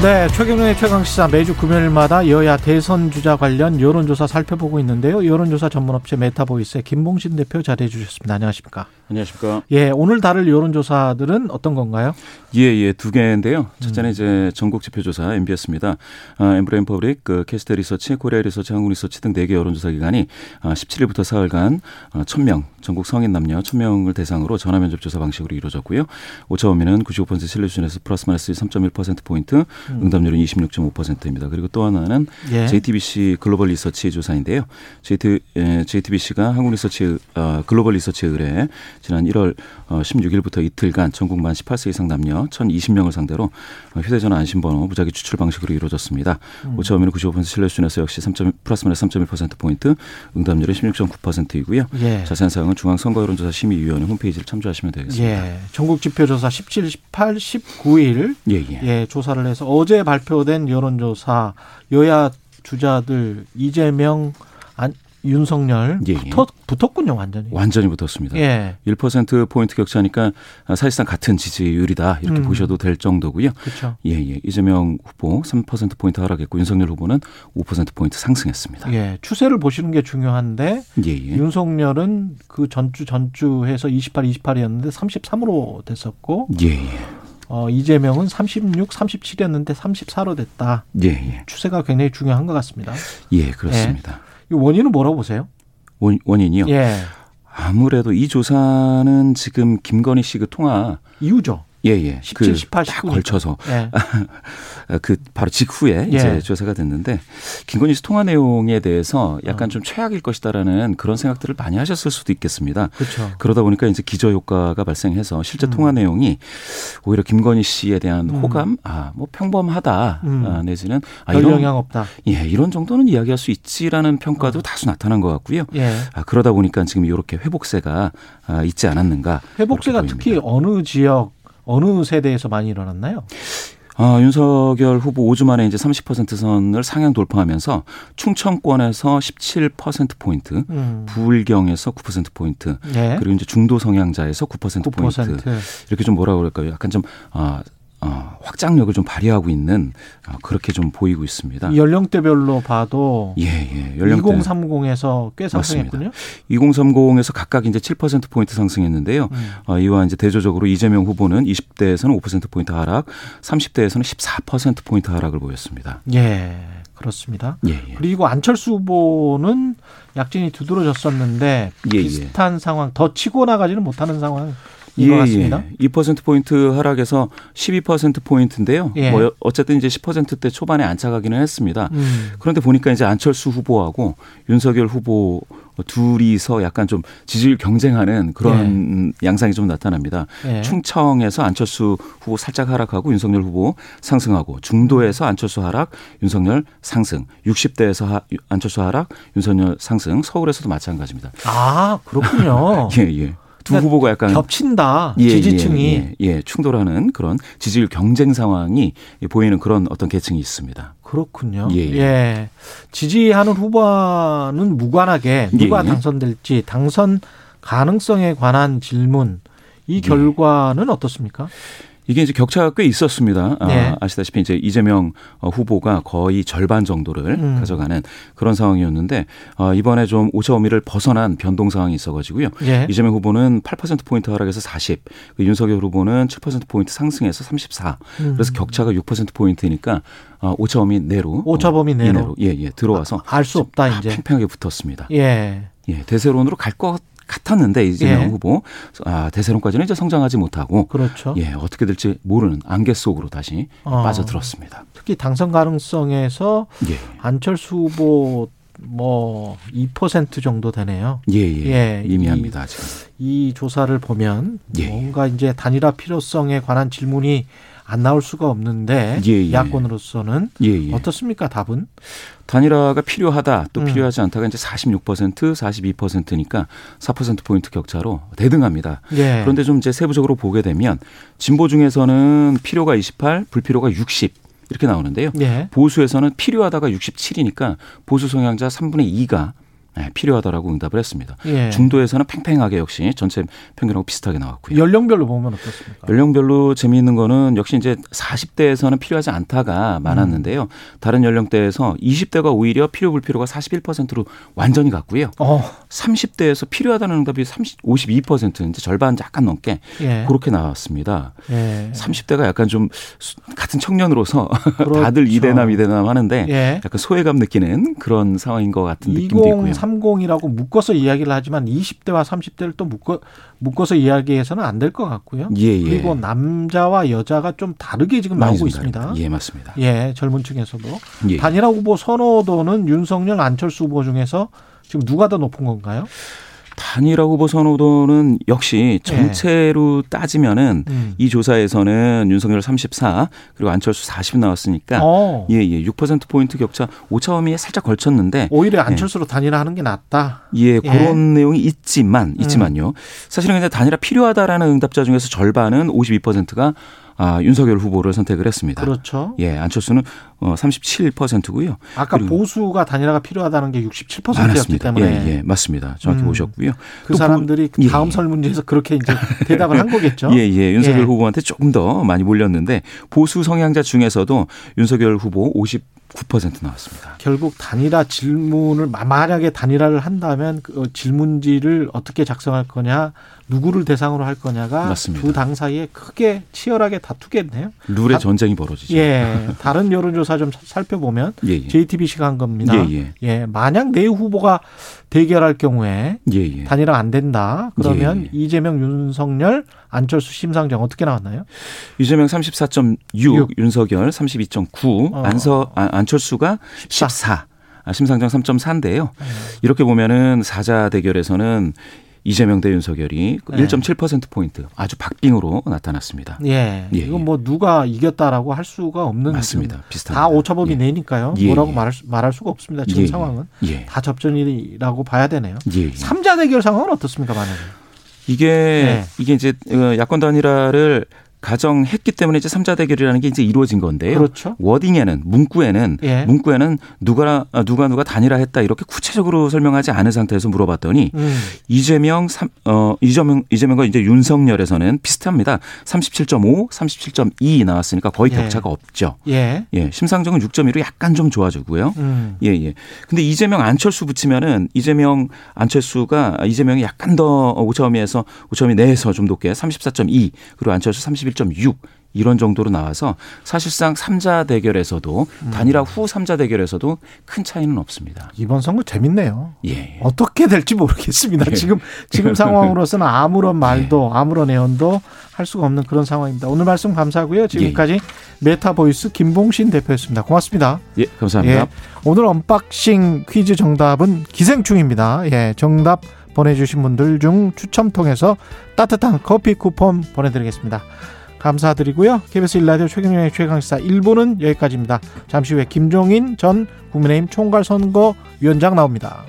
네, 최경영의 최강시사 매주 금요일마다 여야 대선 주자 관련 여론조사 살펴보고 있는데요. 여론조사 전문업체 메타보이스의 김봉신 대표 자리해 주셨습니다. 안녕하십니까? 안녕하십니까? 예, 오늘 다룰 여론조사들은 어떤 건가요? 예, 두 개인데요. 첫째는 이제 전국 지표조사 MBS입니다. 엠브레인 퍼블릭, 캐스테리서치, 코리아리서치, 한국리서치 등 4개 여론조사 기관이 17일부터 4일간 1,000명, 전국 성인 남녀 1,000명을 대상으로 전화면접 조사 방식으로 이루어졌고요. 오차 범위는 95% 신뢰수준에서 플러스 마이너스 3.1%포인트, 응답률은 26.5%입니다. 그리고 또 하나는 JTBC 글로벌 리서치 조사인데요. JTBC가 한국리서치 글로벌 리서치에 의뢰해 지난 1월 16일부터 이틀간 전국 만 18세 이상 남녀 1,020명을 상대로 휴대전화 안심번호 무작위 추출 방식으로 이루어졌습니다. 오차 범위는 95% 신뢰 수준에서 역시 플러스 마이너스 3.1%포인트, 응답률은 16.9%이고요. 예. 자세한 사항은 중앙선거여론조사심의위원회 홈페이지를 참조하시면 되겠습니다. 예. 전국지표조사 17, 18, 19일 조사를 해서 어제 발표된 여론조사 여야 주자들 이재명, 윤석열 붙었군요. 완전히 붙었습니다. 예. 1%포인트 격차니까 사실상 같은 지지율이다 이렇게 보셔도 될 정도고요. 그렇죠. 예. 이재명 후보 3%포인트 하락했고 윤석열 후보는 5%포인트 상승했습니다. 예. 추세를 보시는 게 중요한데 윤석열은 그 전주에서 28이었는데 33으로 됐었고 이재명은 36, 37이었는데 34로 됐다. 추세가 굉장히 중요한 것 같습니다. 예, 그렇습니다. 이 원인은 뭐라고 보세요? 원인이요? 예. 아무래도 이 조사는 지금 김건희 씨 그 통화 이유죠. 예. 17, 18, 19. 딱 걸쳐서. 예. 그 바로 직후에 이제 조사가 됐는데 김건희 씨 통화 내용에 대해서 약간 좀 최악일 것이다라는 그런 생각들을 많이 하셨을 수도 있겠습니다. 그렇죠. 그러다 보니까 이제 기저 효과가 발생해서 실제 통화 내용이 오히려 김건희 씨에 대한 호감, 뭐 평범하다 내지는 별 영향 없다. 예, 이런 정도는 이야기할 수 있지라는 평가도 다수 나타난 것 같고요. 예. 그러다 보니까 지금 이렇게 회복세가 있지 않았는가. 회복세가 특히 어느 지역, 어느 세대에서 많이 일어났나요? 윤석열 후보 5주 만에 이제 30% 선을 상향 돌파하면서 충청권에서 17%포인트, 부울경에서 9%포인트, 그리고 이제 중도 성향자에서 9%포인트. 이렇게 좀 뭐라고 그럴까요? 약간 좀, 확장력을 좀 발휘하고 있는 그렇게 좀 보이고 있습니다. 연령대별로 봐도 연령대. 2030에서 꽤 상승했군요. 맞습니다. 2030에서 각각 이제 7%포인트 상승했는데요. 이와 이제 대조적으로 이재명 후보는 20대에서는 5%포인트 하락, 30대에서는 14%포인트 하락을 보였습니다. 예, 그렇습니다. 그리고 안철수 후보는 약진이 두드러졌었는데 비슷한 상황, 더 치고 나가지는 못하는 상황. 같습니다. 2%포인트 하락에서 12%포인트인데요. 뭐 어쨌든 이제 10%대 초반에 안착하기는 했습니다. 그런데 보니까 이제 안철수 후보하고 윤석열 후보 둘이서 약간 좀 지지율 경쟁하는 그런 양상이 좀 나타납니다. 충청에서 안철수 후보 살짝 하락하고 윤석열 후보 상승하고, 중도에서 안철수 하락, 윤석열 상승, 60대에서 안철수 하락, 윤석열 상승, 서울에서도 마찬가지입니다. 아, 그렇군요. 두 후보가 약간 겹친다. 지지층이. 충돌하는 그런 지지율 경쟁 상황이 보이는 그런 어떤 계층이 있습니다. 그렇군요. 지지하는 후보와는 무관하게 누가 당선될지 당선 가능성에 관한 질문, 이 결과는 어떻습니까? 이게 이제 격차가 꽤 있었습니다. 아시다시피 이제 이재명 후보가 거의 절반 정도를 가져가는 그런 상황이었는데, 이번에 좀 오차 범위를 벗어난 변동 상황이 있어가지고요. 이재명 후보는 8%포인트 하락에서 40, 윤석열 후보는 7%포인트 상승해서 34. 그래서 격차가 6%포인트니까 오차 범위 내로. 오차 범위 내로 들어와서 알 수 없다 이제. 팽팽하게 붙었습니다. 대세론으로 갈 것 같았는데 이재명 후보 대세론까지는 이제 성장하지 못하고, 그렇죠. 어떻게 될지 모르는 안개 속으로 다시 빠져들었습니다. 특히 당선 가능성에서 안철수 후보 뭐 2% 정도 되네요. 미미합니다. 지금 이 조사를 보면 뭔가 이제 단일화 필요성에 관한 질문이 안 나올 수가 없는데 야권으로서는 어떻습니까? 답은? 단일화가 필요하다, 또 필요하지 않다가 이제 46%, 42%니까 4%포인트 격차로 대등합니다. 그런데 좀 이제 세부적으로 보게 되면 진보 중에서는 필요가 28, 불필요가 60. 이렇게 나오는데요. 보수에서는 필요하다가 67이니까 보수 성향자 3분의 2가 네, 필요하다라고 응답을 했습니다. 예. 중도에서는 팽팽하게 역시 전체 평균하고 비슷하게 나왔고요. 연령별로 보면 어떻습니까? 연령별로 재미있는 거는 역시 이제 40대에서는 필요하지 않다가 많았는데요. 다른 연령대에서 20대가 오히려 필요 불필요가 41%로 완전히 갔고요. 30대에서 필요하다는 응답이 52% 이제 절반 약간 넘게 예. 그렇게 나왔습니다. 예. 30대가 약간 좀 같은 청년으로서 그렇죠. 다들 이대남 하는데 예. 약간 소외감 느끼는 그런 상황인 것 같은 느낌도 있고요. 30이라고 묶어서 이야기를 하지만 20대와 30대를 또 묶어서 이야기해서는 안 될 것 같고요. 예, 예. 그리고 남자와 여자가 좀 다르게 지금 나오고 있습니다. 예, 맞습니다. 예, 젊은 층에서도. 예. 단일화 후보 선호도는 윤석열, 안철수 후보 중에서 지금 누가 더 높은 건가요? 단일화 후보 선호도는 역시 전체로 예. 따지면은 이 조사에서는 윤석열 34 그리고 안철수 40 나왔으니까 예예 6%포인트 격차 5차범위에 살짝 걸쳤는데 오히려 안철수로 예. 단일화하는 게 낫다. 예 그런 내용이 있지만요. 사실은 근데 단일화 필요하다라는 응답자 중에서 절반은 52%가 윤석열 후보를 선택을 했습니다. 그렇죠. 예, 안철수는 37%고요. 아까 보수가 단일화가 필요하다는 게 67%였기 때문에. 예, 예, 맞습니다. 정확히 보셨고요. 그 사람들이 다음 설문지에서 그렇게 이제 대답을 한 거겠죠. 예, 예, 윤석열 후보한테 조금 더 많이 몰렸는데 보수 성향자 중에서도 윤석열 후보 59% 나왔습니다. 결국 단일화 질문을 만약에 단일화를 한다면 그 질문지를 어떻게 작성할 거냐, 누구를 대상으로 할 거냐가 두 당 사이에 크게 치열하게 다투겠네요. 룰의 전쟁이 벌어지죠. 예, 다른 여론조사 좀 살펴보면 JTBC가 한 겁니다. 예, 만약 네 후보가 대결할 경우에 단일화 안 된다. 그러면 이재명, 윤석열, 안철수, 심상정 어떻게 나왔나요? 이재명 34.6, 윤석열 32.9, 안철수가 14, 심상정 3.4인데요. 이렇게 보면은 4자 대결에서는 이재명 대 윤석열이 1.7%포인트 아주 박빙으로 나타났습니다. 예, 예. 이건 뭐 누가 이겼다라고 할 수가 없는. 맞습니다. 비슷합니다. 다 오차범위 내니까요. 예. 뭐라고 말할 수가 없습니다. 지금 상황은. 다 접전이라고 봐야 되네요. 3자 대결 상황은 어떻습니까? 만약에. 이게 이제 야권 단일화를 가정했기 때문에 이제 3자 대결이라는 게 이제 이루어진 건데요. 그렇죠. 워딩에는 문구에는 누가 단일화했다 이렇게 구체적으로 설명하지 않은 상태에서 물어봤더니 이재명과 이제 윤석열에서는 비슷합니다. 37.5, 37.2 나왔으니까 거의 격차가 없죠. 예. 심상정은 6.2로 약간 좀 좋아지고요. 예. 근데 이재명 안철수 붙이면은 이재명 안철수가 이재명이 약간 더 5차범위 내에서 좀 높게 34.2 그리고 안철수 31.6 이런 정도로 나와서 사실상 3자 대결에서도 단일화 후 3자 대결에서도 큰 차이는 없습니다. 이번 선거 재밌네요. 예. 어떻게 될지 모르겠습니다. 예. 지금 상황으로서는 아무런 말도 아무런 애언도 할 수가 없는 그런 상황입니다. 오늘 말씀 감사하고요. 지금까지 메타보이스 김봉신 대표였습니다. 고맙습니다. 예, 감사합니다. 예. 오늘 언박싱 퀴즈 정답은 기생충입니다. 예, 정답 보내주신 분들 중 추첨 통해서 따뜻한 커피 쿠폰 보내드리겠습니다. 감사드리고요. KBS 1라디오 최경영의 최강시사 1부는 여기까지입니다. 잠시 후에 김종인 전 국민의힘 총괄선거위원장 나옵니다.